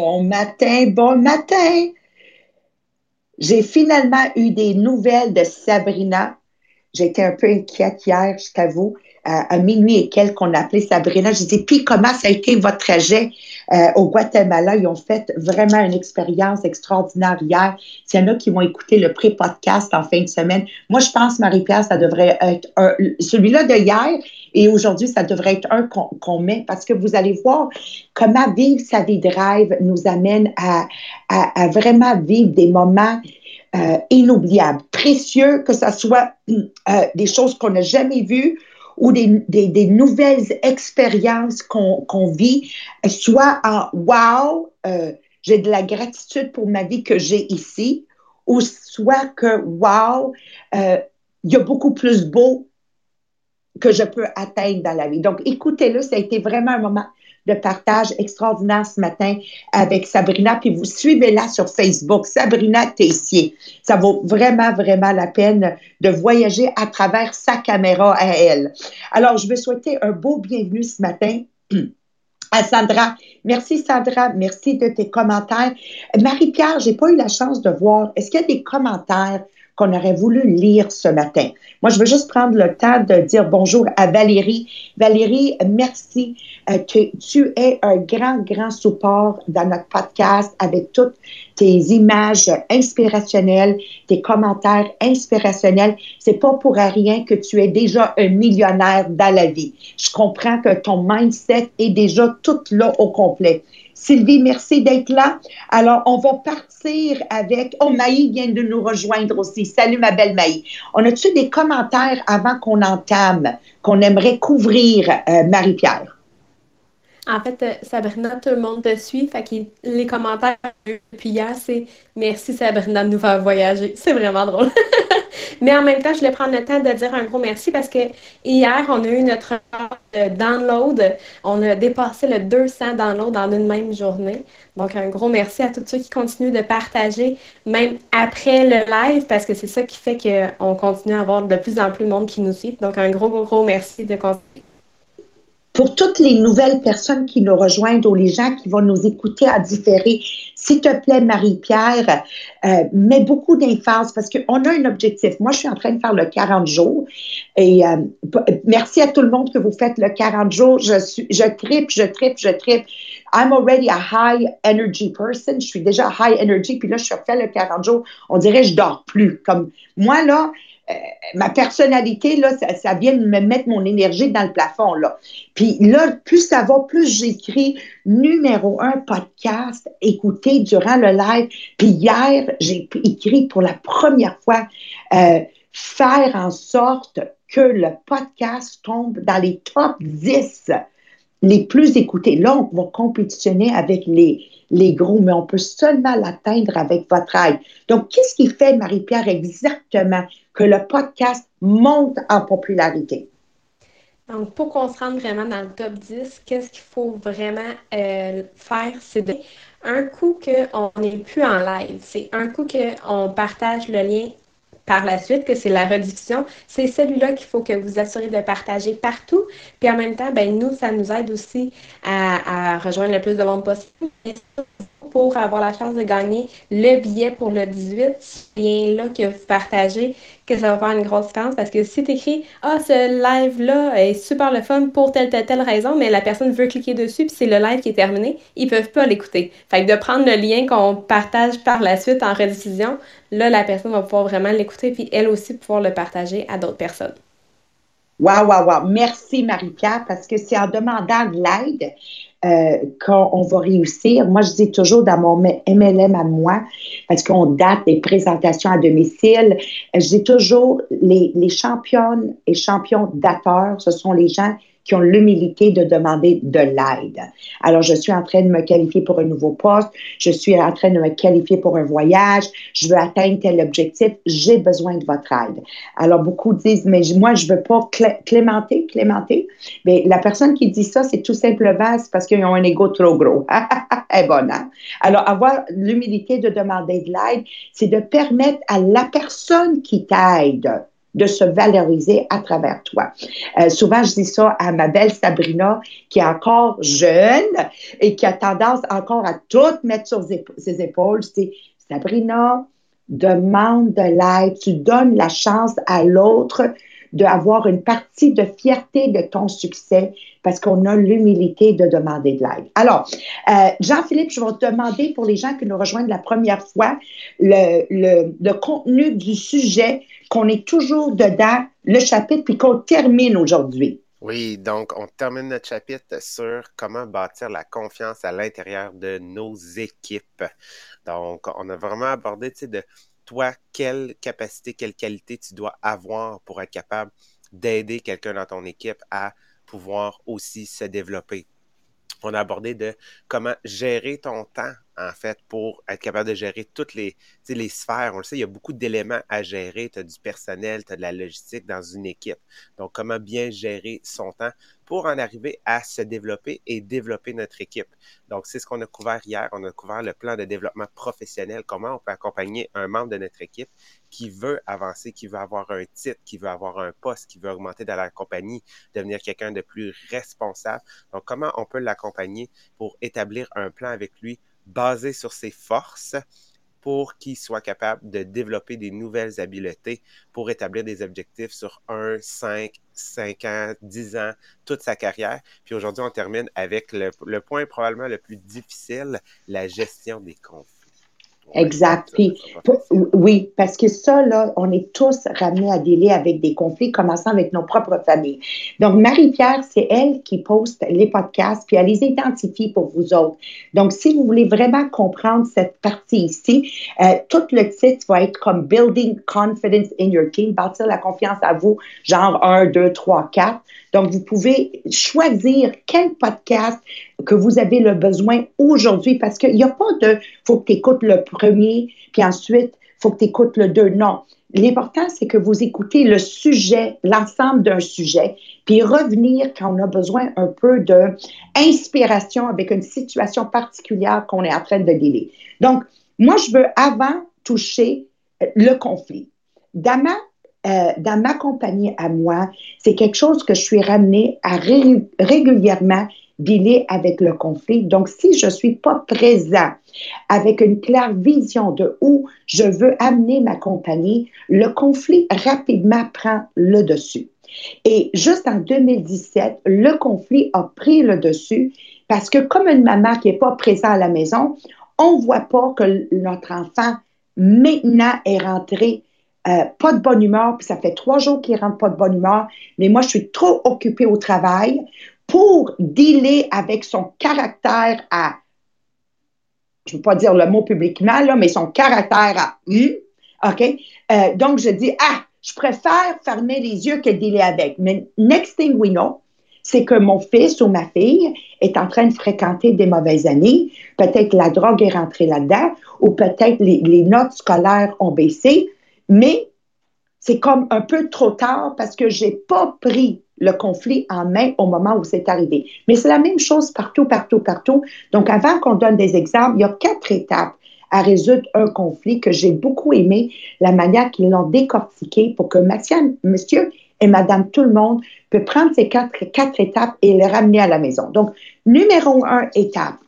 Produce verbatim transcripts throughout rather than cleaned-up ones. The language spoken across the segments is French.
Bon matin, bon matin! J'ai finalement eu des nouvelles de Sabrina. J'étais un peu inquiète hier, je t'avoue, à, à minuit et quelques qu'on a appelé Sabrina. J'ai dit, puis comment ça a été votre trajet euh, au Guatemala? Ils ont fait vraiment une expérience extraordinaire hier. S'il y en a qui vont écouter le pré-podcast en fin de semaine, moi je pense, Marie-Pierre, ça devrait être un, celui-là de hier et aujourd'hui, ça devrait être un qu'on, qu'on met parce que vous allez voir comment vivre sa vie drive nous amène à, à, à vraiment vivre des moments Euh, inoubliable, précieux, que ce soit euh, des choses qu'on n'a jamais vues ou des, des, des nouvelles expériences qu'on, qu'on vit, soit en « wow, euh, j'ai de la gratitude pour ma vie que j'ai ici » ou soit que « wow, euh, il y a beaucoup plus beau que je peux atteindre dans la vie ». Donc, écoutez-le, ça a été vraiment un moment de partage extraordinaire ce matin avec Sabrina, puis vous suivez-la sur Facebook, Sabrina Tessier. Ça vaut vraiment, vraiment la peine de voyager à travers sa caméra à elle. Alors, je veux souhaiter un beau bienvenue ce matin à Sandra. Merci Sandra, merci de tes commentaires. Marie-Pierre, j'ai pas eu la chance de voir, est-ce qu'il y a des commentaires qu'on aurait voulu lire ce matin? Moi, je veux juste prendre le temps de dire bonjour à Valérie. Valérie, merci. Euh, tu, tu es un grand, grand support dans notre podcast avec toutes tes images inspirationnelles, tes commentaires inspirationnels. C'est pas pour rien que tu es déjà un millionnaire dans la vie. Je comprends que ton mindset est déjà tout là au complet. Sylvie, merci d'être là. Alors, on va partir avec... Oh, Maï vient de nous rejoindre aussi. Salut, ma belle Maï. On a-tu des commentaires avant qu'on entame, qu'on aimerait couvrir, euh, Marie-Pierre? En fait, euh, Sabrina, tout le monde te suit. Fait que les commentaires depuis hier, c'est « Merci, Sabrina, de nous faire voyager ». C'est vraiment drôle. Mais en même temps, je voulais prendre le temps de dire un gros merci parce que hier, on a eu notre download. On a dépassé le deux cents downloads en une même journée. Donc, un gros merci à tous ceux qui continuent de partager, même après le live, parce que c'est ça qui fait qu'on continue à avoir de plus en plus de monde qui nous suit. Donc, un gros, gros, gros merci de continuer. Pour toutes les nouvelles personnes qui nous rejoignent ou les gens qui vont nous écouter à différer, s'il te plaît, Marie-Pierre, euh, mets beaucoup d'emphase parce qu'on a un objectif. Moi, je suis en train de faire le quarante jours et euh, merci à tout le monde que vous faites le quarante jours. Je, suis, je tripe, je tripe, je tripe. I'm already a high energy person. Je suis déjà high energy puis là, je refais le quarante jours. On dirait que je dors plus. Comme moi, là, Euh, ma personnalité, là, ça, ça vient de me mettre mon énergie dans le plafond, là. Puis là, plus ça va, plus j'écris numéro un podcast écouté durant le live. Puis hier, j'ai écrit pour la première fois euh, faire en sorte que le podcast tombe dans les top dix les plus écoutés. Là, on va compétitionner avec les, les gros, mais on peut seulement l'atteindre avec votre aide. Donc, qu'est-ce qui fait, Marie-Pierre, exactement que le podcast monte en popularité? Donc, pour qu'on se rende vraiment dans le top dix, qu'est-ce qu'il faut vraiment euh, faire? C'est de, un coup qu'on n'est plus en live, c'est un coup qu'on partage le lien par la suite, que c'est la rediffusion, c'est celui-là qu'il faut que vous assurez de partager partout. Puis en même temps, ben nous, ça nous aide aussi à, à rejoindre le plus de monde possible. Pour avoir la chance de gagner le billet pour le dix-huit, ce lien-là que vous partagez, que ça va faire une grosse différence. Parce que si tu écris « Ah, ce live-là est super le fun pour telle, telle, telle raison », mais la personne veut cliquer dessus puis c'est le live qui est terminé, ils ne peuvent pas l'écouter. Fait que de prendre le lien qu'on partage par la suite en rediffusion, là, la personne va pouvoir vraiment l'écouter puis elle aussi pouvoir le partager à d'autres personnes. Wow, wow, wow. Merci, Marie-Pierre, parce que c'est en demandant de l'aide Euh, quand on va réussir. Moi, je dis toujours dans mon M L M à moi, parce qu'on date des présentations à domicile, je dis toujours les, les championnes et champions d'affaires, ce sont les gens qui ont l'humilité de demander de l'aide. Alors, je suis en train de me qualifier pour un nouveau poste, je suis en train de me qualifier pour un voyage, je veux atteindre tel objectif, j'ai besoin de votre aide. Alors, beaucoup disent, mais moi, je ne veux pas clé- clémenter, clémenter. Mais la personne qui dit ça, c'est tout simplement c'est parce qu'ils ont un ego trop gros. Eh bon, hein? Alors, avoir l'humilité de demander de l'aide, c'est de permettre à la personne qui t'aide de se valoriser à travers toi. Euh, souvent, je dis ça à ma belle Sabrina, qui est encore jeune et qui a tendance encore à tout mettre sur ses épaules. Je dis, Sabrina, demande de l'aide, tu donnes la chance à l'autre d'avoir une partie de fierté de ton succès parce qu'on a l'humilité de demander de l'aide. Alors, euh, Jean-Philippe, je vais te demander pour les gens qui nous rejoignent la première fois le, le, le contenu du sujet qu'on est toujours dedans, le chapitre, puis qu'on termine aujourd'hui. Oui, donc on termine notre chapitre sur comment bâtir la confiance à l'intérieur de nos équipes. Donc, on a vraiment abordé, tu sais, de toi, quelle capacité, quelle qualité tu dois avoir pour être capable d'aider quelqu'un dans ton équipe à pouvoir aussi se développer. On a abordé de comment gérer ton temps, en fait, pour être capable de gérer toutes les, tu sais, les sphères. On le sait, il y a beaucoup d'éléments à gérer. Tu as du personnel, tu as de la logistique dans une équipe. Donc, comment bien gérer son temps pour en arriver à se développer et développer notre équipe. Donc, c'est ce qu'on a couvert hier. On a couvert le plan de développement professionnel, comment on peut accompagner un membre de notre équipe qui veut avancer, qui veut avoir un titre, qui veut avoir un poste, qui veut augmenter dans la compagnie, devenir quelqu'un de plus responsable. Donc, comment on peut l'accompagner pour établir un plan avec lui basé sur ses forces pour qu'il soit capable de développer des nouvelles habiletés pour établir des objectifs sur un, cinq, cinq ans, dix ans, toute sa carrière. Puis aujourd'hui, on termine avec le, le point probablement le plus difficile, la gestion des conflits. Exact. Puis, oui, parce que ça, là, on est tous ramenés à délai avec des conflits, commençant avec nos propres familles. Donc, Marie-Pierre, c'est elle qui poste les podcasts, puis elle les identifie pour vous autres. Donc, si vous voulez vraiment comprendre cette partie ici, euh, tout le titre va être comme « Building Confidence in Your Team », bâtir la confiance à vous, genre un, deux, trois, quatre. Donc, vous pouvez choisir quel podcast que vous avez le besoin aujourd'hui, parce qu'il n'y a pas de « faut que tu écoutes le premier, puis ensuite, il faut que tu écoutes le deux ». Non. L'important, c'est que vous écoutez le sujet, l'ensemble d'un sujet, puis revenir quand on a besoin un peu d'inspiration avec une situation particulière qu'on est en train de délire. Donc, moi, je veux avant toucher le conflit. Dans ma, euh, dans ma compagnie à moi, c'est quelque chose que je suis ramenée à ré- régulièrement dealer avec le conflit. Donc, si je ne suis pas présent avec une claire vision de où je veux amener ma compagnie, le conflit rapidement prend le dessus. Et juste en deux mille dix-sept, le conflit a pris le dessus parce que comme une maman qui n'est pas présente à la maison, on ne voit pas que notre enfant maintenant est rentré Euh, pas de bonne humeur, puis ça fait trois jours qu'il ne rentre pas de bonne humeur, mais moi, je suis trop occupée au travail pour dealer avec son caractère à, je ne veux pas dire le mot publiquement, là, mais son caractère à, hmm, OK? Euh, donc, je dis, ah, je préfère fermer les yeux que dealer avec. Mais next thing we know, c'est que mon fils ou ma fille est en train de fréquenter des mauvaises amies. Peut-être la drogue est rentrée là-dedans, ou peut-être les, les notes scolaires ont baissé. Mais c'est comme un peu trop tard parce que je n'ai pas pris le conflit en main au moment où c'est arrivé. Mais c'est la même chose partout, partout, partout. Donc, avant qu'on donne des exemples, il y a quatre étapes à résoudre un conflit que j'ai beaucoup aimé, la manière qu'ils l'ont décortiqué pour que monsieur et madame tout le monde peut prendre ces quatre, quatre étapes et les ramener à la maison. Donc, numéro un, étape.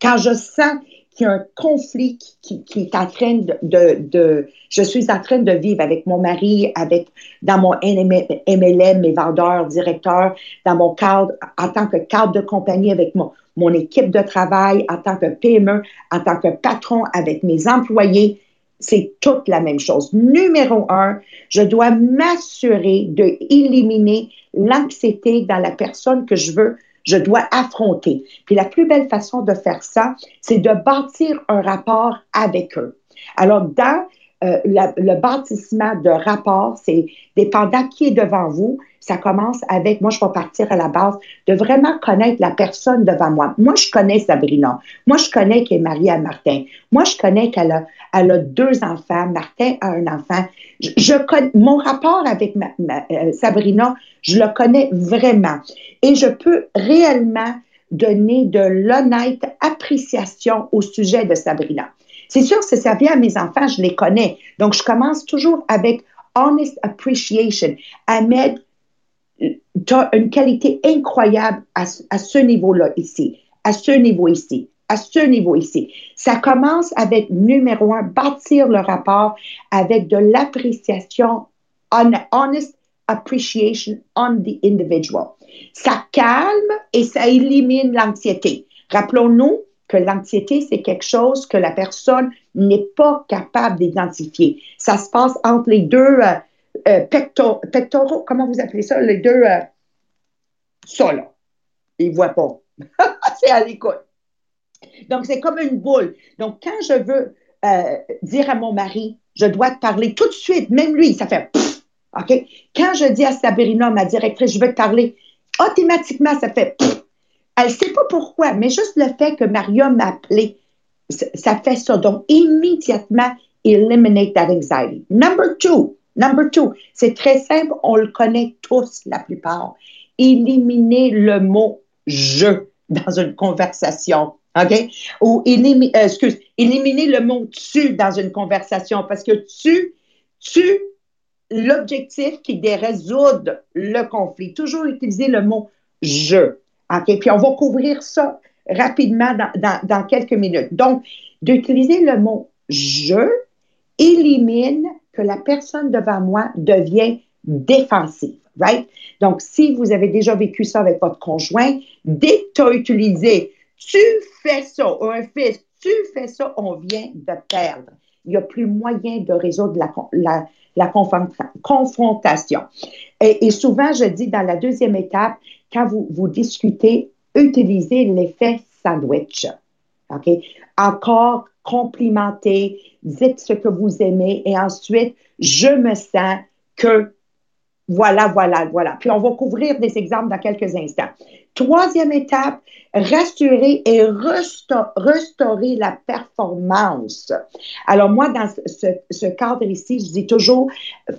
Quand je sens qu'il y a un conflit qui, qui, qui est en train de, de, de... Je suis en train de vivre avec mon mari, avec dans mon M L M, mes vendeurs, directeurs, dans mon cadre, en tant que cadre de compagnie avec mon, mon équipe de travail, en tant que P M E, en tant que patron, avec mes employés. C'est toute la même chose. Numéro un, je dois m'assurer d'éliminer l'anxiété dans la personne que je veux je dois affronter. Puis la plus belle façon de faire ça, c'est de bâtir un rapport avec eux. Alors, dans euh, la, le bâtissement de rapport, c'est dépendant qui est devant vous, ça commence avec, moi, je vais partir à la base, de vraiment connaître la personne devant moi. Moi, je connais Sabrina. Moi, je connais qu'elle est mariée à Martin. Moi, je connais qu'elle a, elle a deux enfants. Martin a un enfant. Je, je connais, mon rapport avec ma, ma, euh, Sabrina, je le connais vraiment. Et je peux réellement donner de l'honnête appréciation au sujet de Sabrina. C'est sûr, si ça vient à mes enfants, je les connais. Donc, je commence toujours avec honest appreciation amène une qualité incroyable à, à ce niveau-là ici, à ce niveau ici, à ce niveau ici. Ça commence avec, numéro un, bâtir le rapport avec de l'appréciation, an honest appreciation on the individual. Ça calme et ça élimine l'anxiété. Rappelons-nous que l'anxiété, c'est quelque chose que la personne n'est pas capable d'identifier. Ça se passe entre les deux euh, euh, pectoraux, pectoraux, comment vous appelez ça? Les deux, euh, ça là, ils ne voient pas. C'est à l'écoute. Donc, c'est comme une boule. Donc, quand je veux euh, dire à mon mari, je dois te parler tout de suite, même lui, ça fait pfff, OK? Quand je dis à Sabrina, ma directrice, je veux te parler, automatiquement, ça fait pfff. Elle ne sait pas pourquoi, mais juste le fait que Maria m'a appelé, ça fait ça. Donc, immédiatement, eliminate that anxiety. Number two, number two, c'est très simple, on le connaît tous, la plupart. Éliminer le mot « je » dans une conversation, OK? Ou éliminer, euh, excuse, éliminer le mot « tu » dans une conversation, parce que « tu », tu, l'objectif qui résoudre le conflit. Toujours utiliser le mot « je ». OK, puis on va couvrir ça rapidement dans, dans, dans quelques minutes. Donc, d'utiliser le mot « je » élimine que la personne devant moi devient défensive, right? Donc, si vous avez déjà vécu ça avec votre conjoint, dès que tu as utilisé « tu fais ça » ou un fils « tu fais ça », on vient de perdre. Il n'y a plus moyen de résoudre la, la, la confrontation. Et, et souvent, je dis dans la deuxième étape, quand vous, vous discutez, utilisez l'effet sandwich. OK? Encore, complimentez, dites ce que vous aimez et ensuite, je me sens que voilà, voilà, voilà. Puis on va couvrir des exemples dans quelques instants. Troisième étape, rassurer et resta- restaurer la performance. Alors moi, dans ce, ce cadre ici, je dis toujours,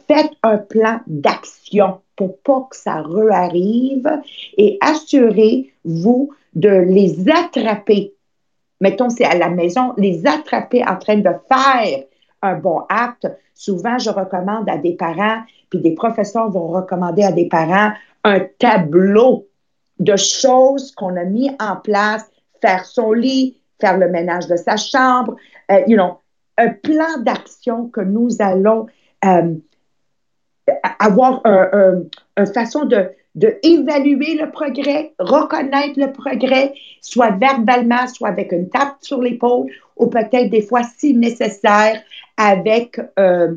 faites un plan d'action pour pas que ça re-arrive et assurez-vous de les attraper. Mettons, c'est à la maison, les attraper en train de faire un bon acte. Souvent, je recommande à des parents, puis des professeurs vont recommander à des parents un tableau de choses qu'on a mis en place, faire son lit, faire le ménage de sa chambre, euh, you know, un plan d'action que nous allons euh, avoir un, un, une façon de, de évaluer le progrès, reconnaître le progrès, soit verbalement, soit avec une tape sur l'épaule, ou peut-être des fois, si nécessaire, avec euh,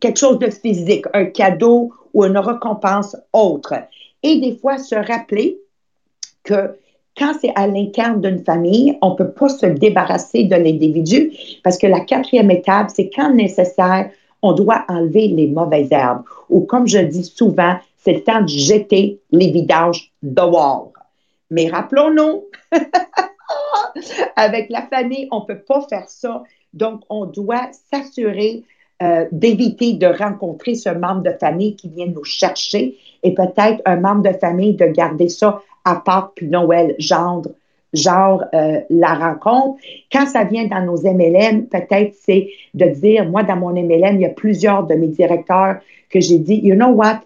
quelque chose de physique, un cadeau ou une récompense autre. Et des fois, se rappeler que quand c'est à l'interne d'une famille, on ne peut pas se débarrasser de l'individu parce que la quatrième étape, c'est quand nécessaire, on doit enlever les mauvaises herbes. Ou comme je dis souvent, c'est le temps de jeter les vidanges dehors. Mais rappelons-nous, avec la famille, on ne peut pas faire ça. Donc, on doit s'assurer euh, d'éviter de rencontrer ce membre de famille qui vient nous chercher et peut-être un membre de famille de garder ça à part puis Noël, genre, genre euh, la rencontre. Quand ça vient dans nos M L M, peut-être c'est de dire, moi dans mon M L M, il y a plusieurs de mes directeurs que j'ai dit, you know what,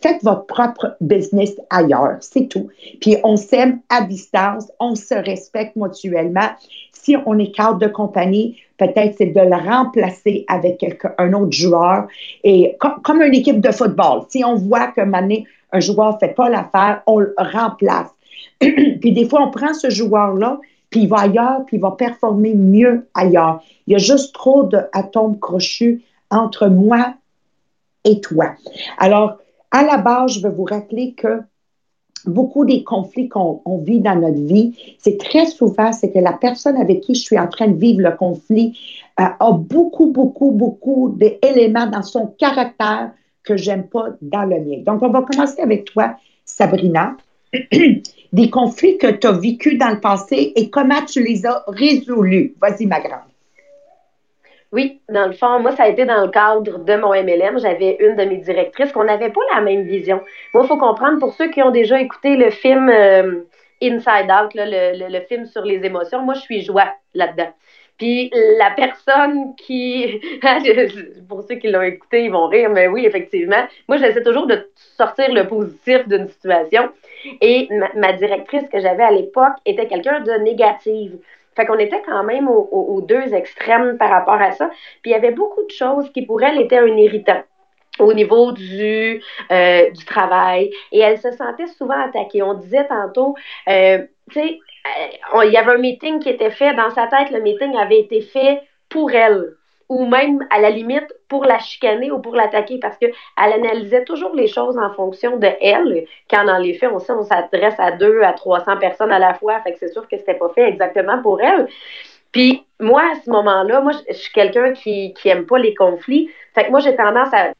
faites votre propre business ailleurs, c'est tout. Puis on s'aime à distance, on se respecte mutuellement. Si on est cadre de compagnie, peut-être c'est de le remplacer avec un autre joueur. Et com- comme une équipe de football, si on voit qu'un moment donné, un joueur ne fait pas l'affaire, on le remplace. Puis des fois, on prend ce joueur-là, puis il va ailleurs, puis il va performer mieux ailleurs. Il y a juste trop d'atomes crochus entre moi et toi. Alors, à la base, je veux vous rappeler que beaucoup des conflits qu'on on vit dans notre vie, c'est très souvent, c'est que la personne avec qui je suis en train de vivre le conflit euh, a beaucoup, beaucoup, beaucoup d'éléments dans son caractère que j'aime pas dans le mien. Donc, on va commencer avec toi, Sabrina. Des conflits que tu as vécus dans le passé et comment tu les as résolus. Vas-y, ma grande. Oui, dans le fond, moi, ça a été dans le cadre de mon M L M. J'avais une de mes directrices qu'on n'avait pas la même vision. Moi, il faut comprendre, pour ceux qui ont déjà écouté le film euh, Inside Out, là, le, le, le film sur les émotions, moi, je suis joie là-dedans. Puis la personne qui, pour ceux qui l'ont écouté, ils vont rire, mais oui, effectivement, moi j'essaie toujours de sortir le positif d'une situation. Et ma, ma directrice que j'avais à l'époque était quelqu'un de négative. Fait qu'on était quand même au, au, aux deux extrêmes par rapport à ça. Puis il y avait beaucoup de choses qui pour elle étaient un irritant au niveau du, euh, du travail. Et elle se sentait souvent attaquée. On disait tantôt, euh, tu sais, il y avait un meeting qui était fait, dans sa tête, le meeting avait été fait pour elle, ou même, à la limite, pour la chicaner ou pour l'attaquer, parce qu'elle analysait toujours les choses en fonction de elle, quand dans les faits, on sait, on s'adresse à deux, à trois cents personnes à la fois, fait que c'est sûr que c'était pas fait exactement pour elle. Puis, moi, à ce moment-là, moi, je suis quelqu'un qui, qui aime pas les conflits, fait que moi, j'ai tendance à,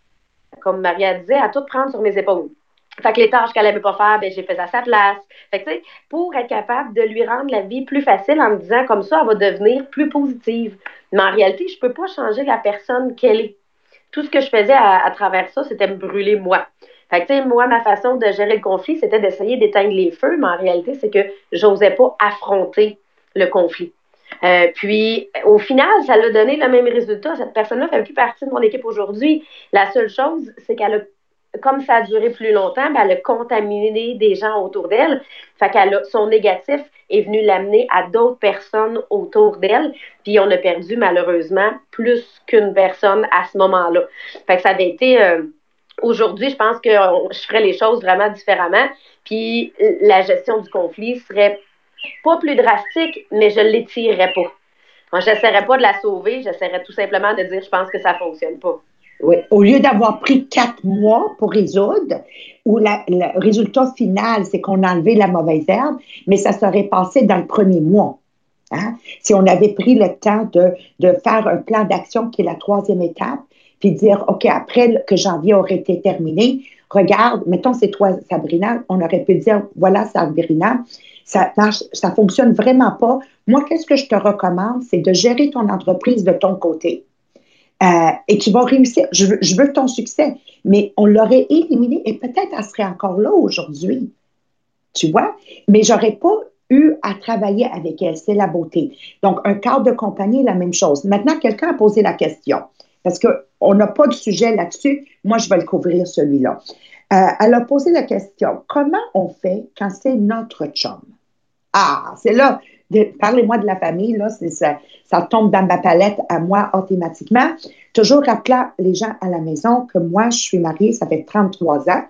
comme Maria disait, à tout prendre sur mes épaules. Fait que les tâches qu'elle n'aimait pas faire, ben j'ai fait à sa place. Fait que tu sais, pour être capable de lui rendre la vie plus facile en me disant comme ça, elle va devenir plus positive. Mais en réalité, je peux pas changer la personne qu'elle est. Tout ce que je faisais à, à travers ça, c'était me brûler moi. Fait que tu sais, moi, ma façon de gérer le conflit, c'était d'essayer d'éteindre les feux, mais en réalité, c'est que j'osais pas affronter le conflit. Euh, puis, au final, ça l'a donné le même résultat. Cette personne-là fait plus partie de mon équipe aujourd'hui. La seule chose, c'est qu'elle a comme ça a duré plus longtemps, ben elle a contaminé des gens autour d'elle. Fait qu'elle a, son négatif est venu l'amener à d'autres personnes autour d'elle. Puis on a perdu malheureusement plus qu'une personne à ce moment-là. Fait que ça avait été... Euh, aujourd'hui, je pense que je ferais les choses vraiment différemment. Puis la gestion du conflit serait pas plus drastique, mais je l'étirerais pas. Moi, j'essaierais pas de la sauver. J'essaierais tout simplement de dire « je pense que ça fonctionne pas ». Oui. Au lieu d'avoir pris quatre mois pour résoudre, où la, le résultat final, c'est qu'on a enlevé la mauvaise herbe, mais ça serait passé dans le premier mois. Hein? Si on avait pris le temps de, de faire un plan d'action qui est la troisième étape, puis dire, OK, après que janvier aurait été terminé, regarde, mettons, c'est toi, Sabrina, on aurait pu dire, voilà, Sabrina, ça marche, ça fonctionne vraiment pas. Moi, qu'est-ce que je te recommande, c'est de gérer ton entreprise de ton côté. Euh, et tu vas réussir, je veux, je veux ton succès, mais on l'aurait éliminé et peut-être elle serait encore là aujourd'hui, tu vois, mais j'aurais pas eu à travailler avec elle, c'est la beauté. Donc, un cadre de compagnie est la même chose. Maintenant, quelqu'un a posé la question, parce qu'on n'a pas de sujet là-dessus, moi je vais le couvrir celui-là. Euh, elle a posé la question, comment on fait quand c'est notre chum? Ah, c'est là... De, parlez-moi de la famille, là, c'est ça, ça tombe dans ma palette à moi automatiquement. Toujours rappelant les gens à la maison que moi, je suis mariée, ça fait trente-trois ans,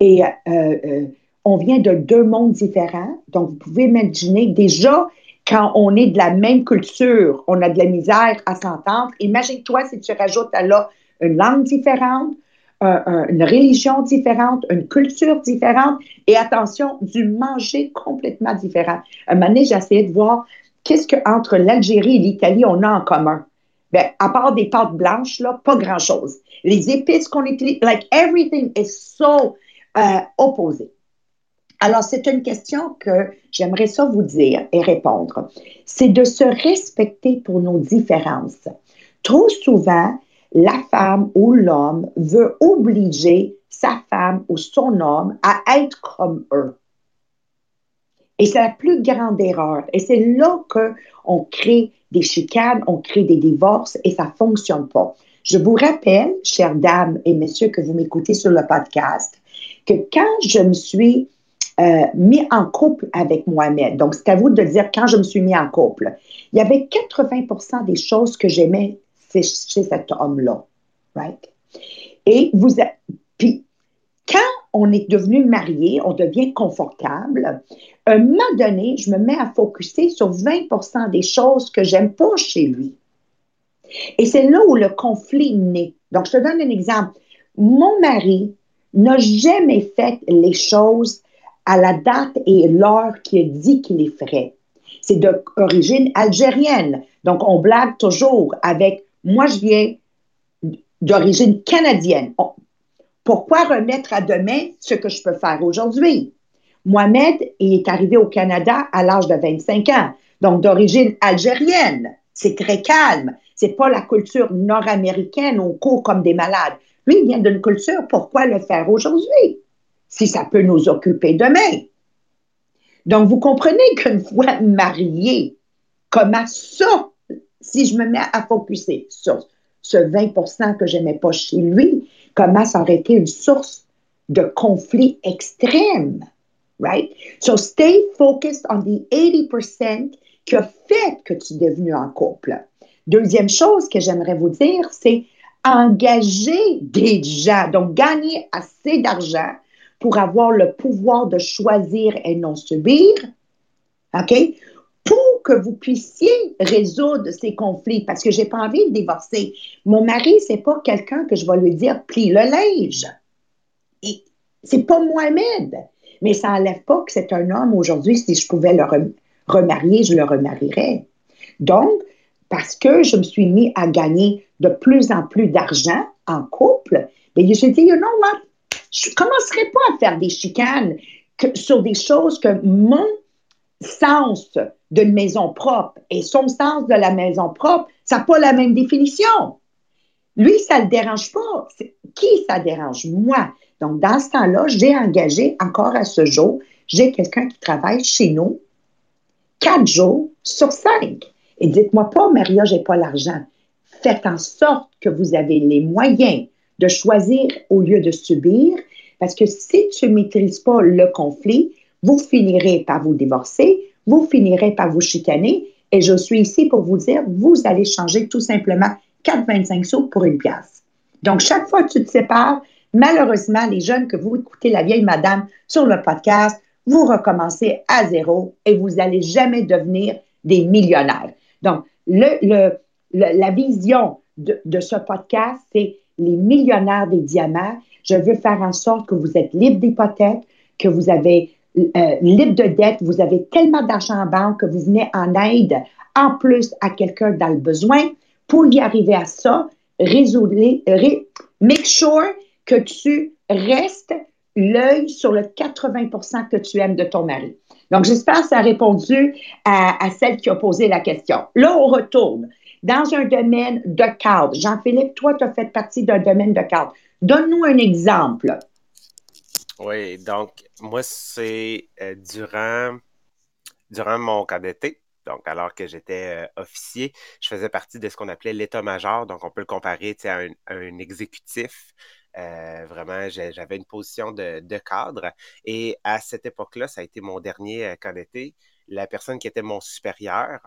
et euh, euh, on vient de deux mondes différents. Donc, vous pouvez imaginer, déjà, quand on est de la même culture, on a de la misère à s'entendre. Imagine-toi si tu rajoutes à là une langue différente, euh, une religion différente, une culture différente et attention, du manger complètement différent. Un moment donné, j'essayais de voir qu'est-ce qu'entre l'Algérie et l'Italie, on a en commun. Bien, à part des pâtes blanches, là, pas grand-chose. Les épices qu'on utilise, like everything is so euh, opposé. Alors, c'est une question que j'aimerais ça vous dire et répondre. C'est de se respecter pour nos différences. Trop souvent, la femme ou l'homme veut obliger sa femme ou son homme à être comme eux. Et c'est la plus grande erreur. Et c'est là qu'on crée des chicanes, on crée des divorces et ça ne fonctionne pas. Je vous rappelle, chères dames et messieurs que vous m'écoutez sur le podcast, que quand je me suis euh, mis en couple avec Mohamed, donc c'est à vous de dire quand je me suis mis en couple, il y avait quatre-vingts pour cent des choses que j'aimais chez cet homme-là, right? Et vous, a... puis, quand on est devenu marié, on devient confortable, à un moment donné, je me mets à focusser sur vingt pour cent des choses que j'aime pas chez lui. Et c'est là où le conflit naît. Donc, je te donne un exemple. Mon mari n'a jamais fait les choses à la date et l'heure qu'il a dit qu'il les ferait. C'est d'origine algérienne. Donc, on blague toujours avec moi, je viens d'origine canadienne. Pourquoi remettre à demain ce que je peux faire aujourd'hui? Mohamed est arrivé au Canada à l'âge de vingt-cinq ans, donc d'origine algérienne. C'est très calme. C'est pas la culture nord-américaine, on court comme des malades. Lui, il vient d'une culture, pourquoi le faire aujourd'hui? Si ça peut nous occuper demain. Donc, vous comprenez qu'une fois marié, comment ça si je me mets à focuser sur ce vingt pour cent que je n'aimais pas chez lui, comment ça aurait été une source de conflit extrême, right? So stay focused on the eighty percent qui a fait que tu es devenu en couple. Deuxième chose que j'aimerais vous dire, c'est engager des gens, donc gagner assez d'argent pour avoir le pouvoir de choisir et non subir, OK? Pour que vous puissiez résoudre ces conflits, parce que je n'ai pas envie de divorcer. Mon mari, ce n'est pas quelqu'un que je vais lui dire « plie le linge ». Ce n'est pas Mohamed, mais ça n'enlève pas que c'est un homme aujourd'hui, si je pouvais le rem- remarier, je le remarierais. Donc, parce que je me suis mis à gagner de plus en plus d'argent en couple, mais je me suis dit, you know what, je ne commencerai pas à faire des chicanes que, sur des choses que mon sens d'une maison propre et son sens de la maison propre, ça n'a pas la même définition. Lui, ça ne le dérange pas. C'est, qui ça dérange? Moi. Donc, dans ce temps-là, j'ai engagé, encore à ce jour, j'ai quelqu'un qui travaille chez nous quatre jours sur cinq. Et dites-moi pas, Maria, j'ai pas l'argent. Faites en sorte que vous avez les moyens de choisir au lieu de subir, parce que si tu ne maîtrises pas le conflit, vous finirez par vous divorcer, vous finirez par vous chicaner, et je suis ici pour vous dire, vous allez changer tout simplement quatre vingt-cinq sous pour une pièce. Donc, chaque fois que tu te sépares, malheureusement, les jeunes que vous écoutez, la vieille madame sur le podcast, vous recommencez à zéro et vous n'allez jamais devenir des millionnaires. Donc, le, le, le, la vision de, de ce podcast, c'est les millionnaires des diamants. Je veux faire en sorte que vous êtes libre d'hypothèque, que vous avez euh, libre de dette, vous avez tellement d'argent en banque que vous venez en aide en plus à quelqu'un dans le besoin. Pour y arriver à ça, résolvez, ré, make sure que tu restes l'œil sur le quatre-vingts pour cent que tu aimes de ton mari. Donc, j'espère que ça a répondu à, à celle qui a posé la question. Là, on retourne dans un domaine de cadre. Jean-Philippe, toi, tu as fait partie d'un domaine de cadre. Donne-nous un exemple. Oui, donc, moi, c'est euh, durant, durant mon camp d'été, donc alors que j'étais euh, officier, je faisais partie de ce qu'on appelait l'état-major. Donc, on peut le comparer à un, à un exécutif. Euh, vraiment, j'avais une position de, de cadre et à cette époque-là, ça a été mon dernier camp d'été. La personne qui était mon supérieur,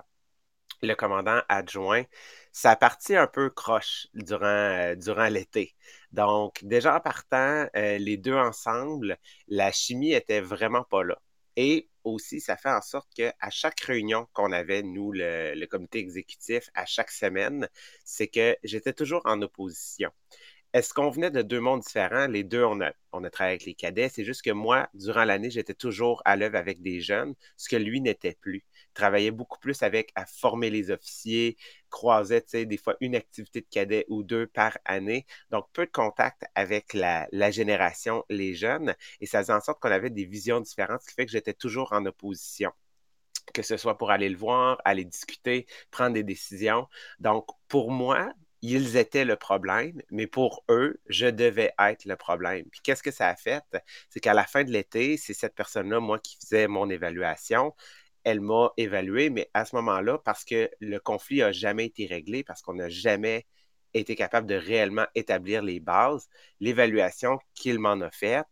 le commandant adjoint, ça a parti un peu croche durant, euh, durant l'été. Donc, déjà en partant, euh, les deux ensemble, la chimie était vraiment pas là. Et aussi, ça fait en sorte qu'à chaque réunion qu'on avait, nous, le, le comité exécutif, à chaque semaine, c'est que j'étais toujours en opposition. Est-ce qu'on venait de deux mondes différents? Les deux, on a, on a travaillé avec les cadets. C'est juste que moi, durant l'année, j'étais toujours à l'œuvre avec des jeunes, ce que lui n'était plus. Il travaillait beaucoup plus avec à former les officiers, croisait, tu sais, des fois une activité de cadet ou deux par année. Donc, peu de contact avec la, la génération, les jeunes. Et ça faisait en sorte qu'on avait des visions différentes, ce qui fait que j'étais toujours en opposition. Que ce soit pour aller le voir, aller discuter, prendre des décisions. Donc, pour moi, ils étaient le problème, mais pour eux, je devais être le problème. Puis qu'est-ce que ça a fait? C'est qu'à la fin de l'été, c'est cette personne-là, moi, qui faisait mon évaluation. Elle m'a évalué, mais à ce moment-là, parce que le conflit n'a jamais été réglé, parce qu'on n'a jamais été capable de réellement établir les bases, l'évaluation qu'il m'en a faite,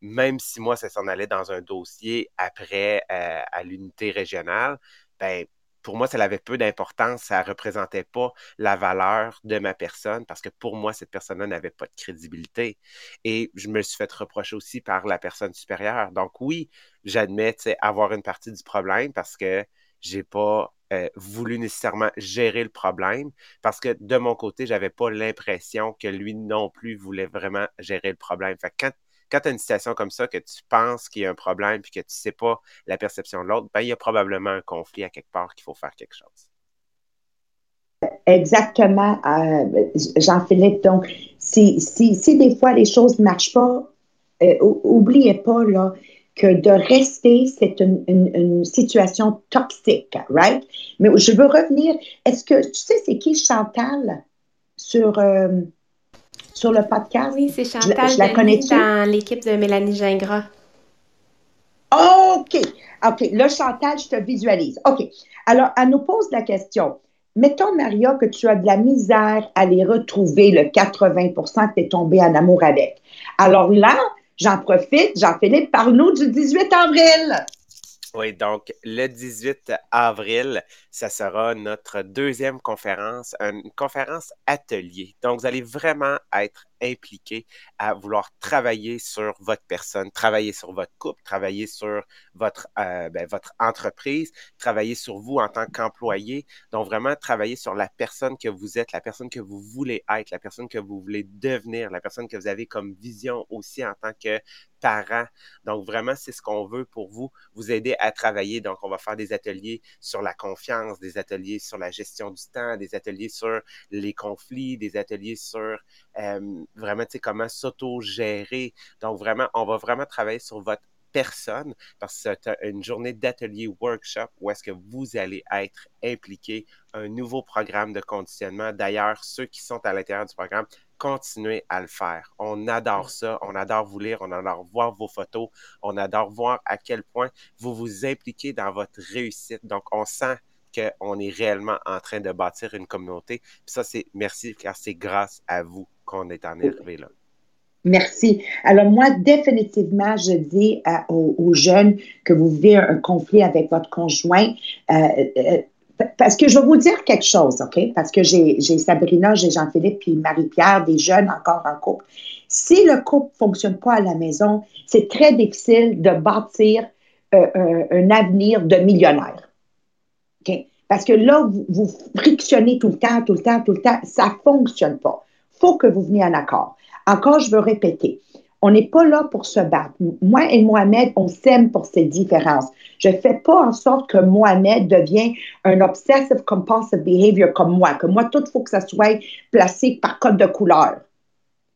même si moi, ça s'en allait dans un dossier après euh, à l'unité régionale, bien, pour moi, ça avait peu d'importance, ça ne représentait pas la valeur de ma personne parce que pour moi, cette personne-là n'avait pas de crédibilité. Et je me suis fait reprocher aussi par la personne supérieure. Donc oui, j'admets avoir une partie du problème parce que je n'ai pas euh, voulu nécessairement gérer le problème parce que de mon côté, je n'avais pas l'impression que lui non plus voulait vraiment gérer le problème. Fait que quand Quand tu as une situation comme ça, que tu penses qu'il y a un problème puis que tu ne sais pas la perception de l'autre, ben, il y a probablement un conflit à quelque part qu'il faut faire quelque chose. Exactement, euh, Jean-Philippe. Donc, si, si, si des fois les choses ne marchent pas, euh, oubliez pas là, que de rester, c'est une, une, une situation toxique, right? Mais je veux revenir. Est-ce que tu sais c'est qui Chantal sur... Euh, sur le podcast? Oui, c'est Chantal. Je, je la connais-tu? Dans l'équipe de Mélanie Gingras. OK. OK. Là, Chantal, je te visualise. OK. Alors, elle nous pose la question. Mettons, Maria, que tu as de la misère à les retrouver, le quatre-vingts pour cent que tu es tombée en amour avec. Alors là, j'en profite, Jean-Philippe, parle-nous du dix-huit avril. Oui, donc le dix-huit avril, ça sera notre deuxième conférence, une conférence atelier. Donc, vous allez vraiment être impliqués à vouloir travailler sur votre personne, travailler sur votre couple, travailler sur votre, euh, ben, votre entreprise, travailler sur vous en tant qu'employé. Donc, vraiment travailler sur la personne que vous êtes, la personne que vous voulez être, la personne que vous voulez devenir, la personne que vous avez comme vision aussi en tant que parent. Donc, vraiment, c'est ce qu'on veut pour vous, vous aider à travailler. Donc, on va faire des ateliers sur la confiance, des ateliers sur la gestion du temps, des ateliers sur les conflits, des ateliers sur euh, vraiment, tu sais, comment s'auto-gérer. Donc, vraiment, on va vraiment travailler sur votre personne parce que c'est une journée d'atelier workshop où est-ce que vous allez être impliqué, un nouveau programme de conditionnement. D'ailleurs, ceux qui sont à l'intérieur du programme, continuez à le faire. On adore ça. On adore vous lire. On adore voir vos photos. On adore voir à quel point vous vous impliquez dans votre réussite. Donc, on sent qu'on est réellement en train de bâtir une communauté. Puis ça, c'est merci, car c'est grâce à vous qu'on est en arrivé là. Merci. Alors moi, définitivement, je dis euh, aux, aux jeunes que vous vivez un conflit avec votre conjoint. Euh, euh, Parce que je vais vous dire quelque chose, OK? Parce que j'ai, j'ai Sabrina, j'ai Jean-Philippe puis Marie-Pierre, des jeunes encore en couple. Si le couple ne fonctionne pas à la maison, c'est très difficile de bâtir euh, un, un avenir de millionnaire. OK? Parce que là, vous, vous frictionnez tout le temps, tout le temps, tout le temps. Ça ne fonctionne pas. Il faut que vous veniez en accord. Encore, je veux répéter. On n'est pas là pour se battre. Moi et Mohamed, on s'aime pour ces différences. Je ne fais pas en sorte que Mohamed devienne un obsessive compulsive behavior comme moi, que moi, tout faut que ça soit placé par code de couleur.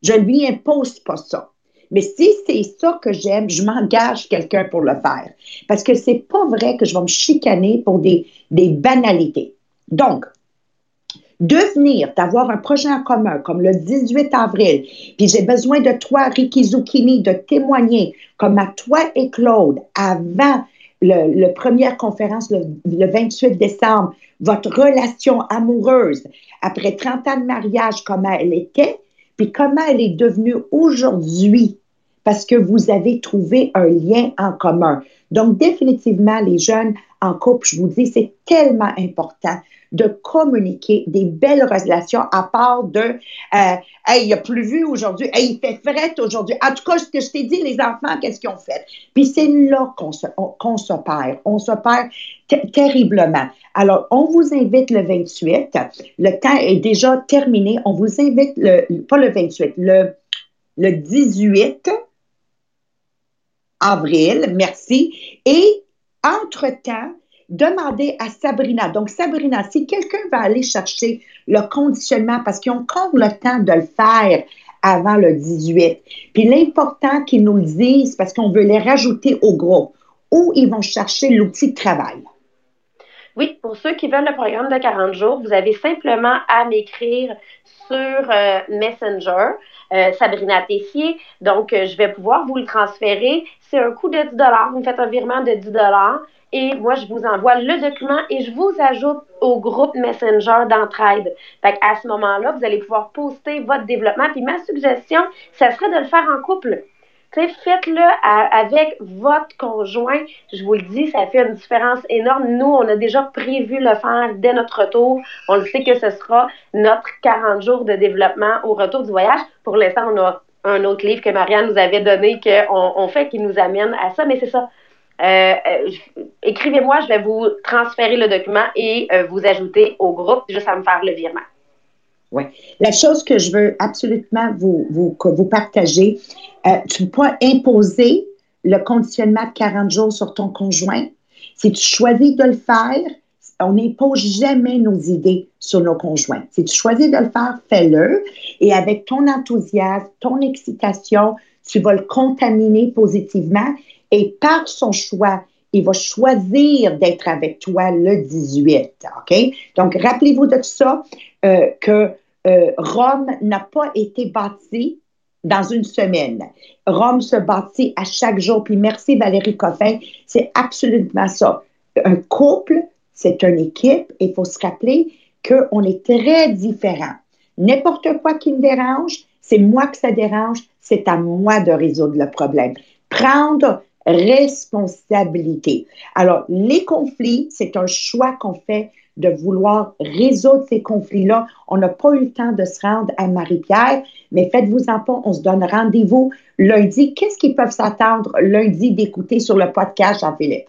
Je ne lui impose pas ça. Mais si c'est ça que j'aime, je m'engage quelqu'un pour le faire. Parce que ce n'est pas vrai que je vais me chicaner pour des, des banalités. Donc, devenir, d'avoir un projet en commun, comme le dix-huit avril, puis j'ai besoin de toi, Ricky Zucchini, de témoigner, comme à toi et Claude, avant la le, le première conférence, le, le vingt-huit décembre, votre relation amoureuse, après trente ans de mariage, comment elle était, puis comment elle est devenue aujourd'hui, parce que vous avez trouvé un lien en commun. Donc, définitivement, les jeunes en couple, je vous dis, c'est tellement important de communiquer des belles relations à part de euh, « Hey, il a plu aujourd'hui. Hey, il fait fret aujourd'hui. » En tout cas, ce que je t'ai dit, les enfants, qu'est-ce qu'ils ont fait? Puis c'est là qu'on se, on, qu'on se perd. On se perd t- terriblement. Alors, on vous invite le vingt-huit. Le temps est déjà terminé. On vous invite, le pas le vingt-huit, le, le dix-huit avril. Merci. Et entre-temps, demandez à Sabrina. Donc, Sabrina, si quelqu'un va aller chercher le conditionnement, parce qu'ils ont encore le temps de le faire avant le dix-huit, puis l'important qu'ils nous le disent, parce qu'on veut les rajouter au groupe, où ils vont chercher l'outil de travail. Oui, pour ceux qui veulent le programme de quarante jours, vous avez simplement à m'écrire sur euh, Messenger, euh, Sabrina Tessier. Donc, euh, je vais pouvoir vous le transférer. C'est un coût de dix dollars. Vous me faites un virement de dix dollars. Et moi, je vous envoie le document et je vous ajoute au groupe Messenger d'entraide. Fait qu'à ce moment-là, vous allez pouvoir poster votre développement. Puis ma suggestion, ça serait de le faire en couple. T'sais, faites-le à, avec votre conjoint. Je vous le dis, ça fait une différence énorme. Nous, on a déjà prévu le faire dès notre retour. On le sait que ce sera notre quarante jours de développement au retour du voyage. Pour l'instant, on a un autre livre que Marianne nous avait donné qu'on on fait qui nous amène à ça. Mais c'est ça. Euh, euh, écrivez-moi, je vais vous transférer le document et euh, vous ajouter au groupe, juste à me faire le virement. Oui. La chose que je veux absolument vous, vous, que vous partagez, euh, tu ne peux pas imposer le conditionnement de quarante jours sur ton conjoint. Si tu choisis de le faire, on n'impose jamais nos idées sur nos conjoints. Si tu choisis de le faire, fais-le. Et avec ton enthousiasme, ton excitation, tu vas le contaminer positivement. Et par son choix, il va choisir d'être avec toi le dix-huit, OK? Donc, rappelez-vous de ça, euh, que euh, Rome n'a pas été bâtie dans une semaine. Rome se bâtit à chaque jour. Puis merci Valérie Coffin, c'est absolument ça. Un couple, c'est une équipe. Il faut se rappeler qu'on est très différents. N'importe quoi qui me dérange, c'est moi que ça dérange, c'est à moi de résoudre le problème. Prendre responsabilité. Alors, les conflits, c'est un choix qu'on fait de vouloir résoudre ces conflits-là. On n'a pas eu le temps de se rendre à Marie-Pierre, mais faites-vous-en pas, on se donne rendez-vous lundi. Qu'est-ce qu'ils peuvent s'attendre lundi d'écouter sur le podcast, Jean-Philippe?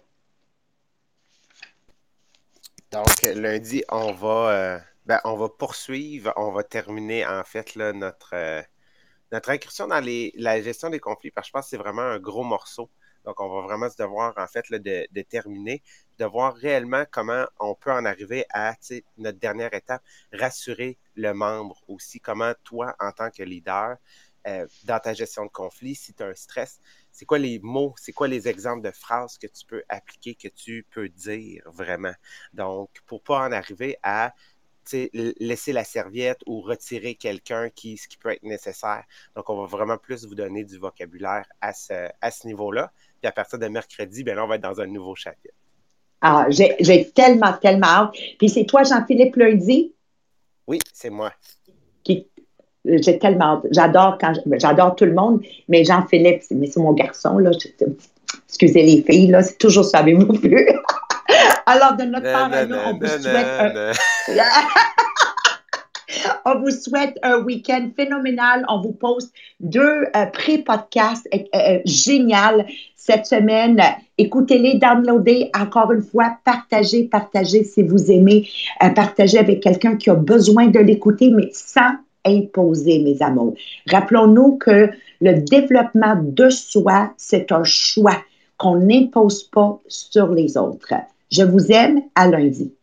Donc, lundi, on va, euh, ben, on va poursuivre, on va terminer en fait là, notre, euh, notre incursion dans les, la gestion des conflits, parce que je pense que c'est vraiment un gros morceau. Donc, on va vraiment se devoir, en fait, là, de, de terminer, de voir réellement comment on peut en arriver à notre dernière étape, rassurer le membre aussi. Comment toi, en tant que leader, euh, dans ta gestion de conflit, si tu as un stress, c'est quoi les mots, c'est quoi les exemples de phrases que tu peux appliquer, que tu peux dire vraiment. Donc, pour pas en arriver à laisser la serviette ou retirer quelqu'un qui, ce qui peut être nécessaire. Donc, on va vraiment plus vous donner du vocabulaire à ce, à ce niveau-là. Puis à partir de mercredi, bien là, on va être dans un nouveau chapitre. Ah, j'ai, j'ai tellement, tellement hâte. Puis c'est toi, Jean-Philippe, lundi? Oui, c'est moi. Qui, j'ai tellement hâte. J'adore, quand, j'adore tout le monde, mais Jean-Philippe, c'est, mais c'est mon garçon, là. Je, excusez les filles, là, c'est toujours ça, savez-vous plus. Alors, de notre part à nous, on vous souhaite un... on vous souhaite un week-end phénoménal. On vous poste deux euh, pré-podcasts euh, euh, géniaux cette semaine. Écoutez-les, downloadez, encore une fois, partagez, partagez si vous aimez. Euh, partagez avec quelqu'un qui a besoin de l'écouter, mais sans imposer, mes amours. Rappelons-nous que le développement de soi, c'est un choix qu'on n'impose pas sur les autres. Je vous aime, à lundi.